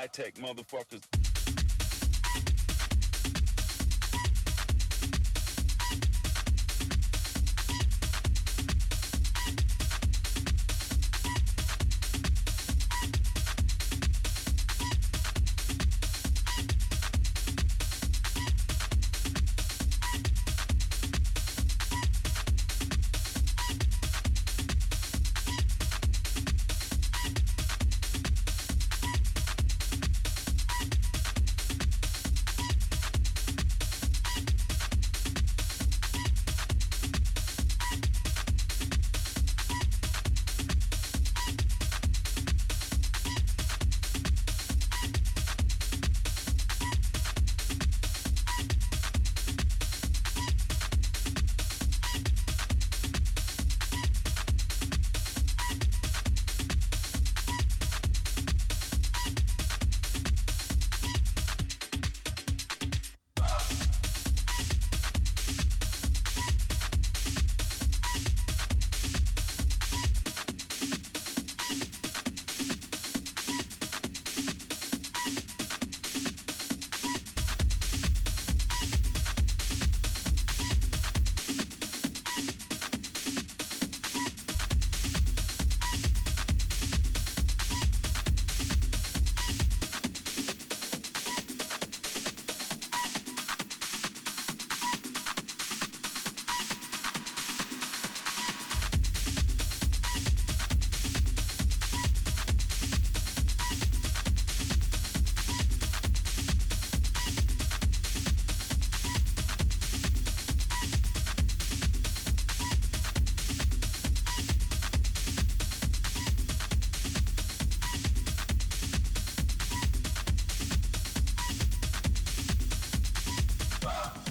high-tech motherfuckers.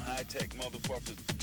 High-tech motherfuckers.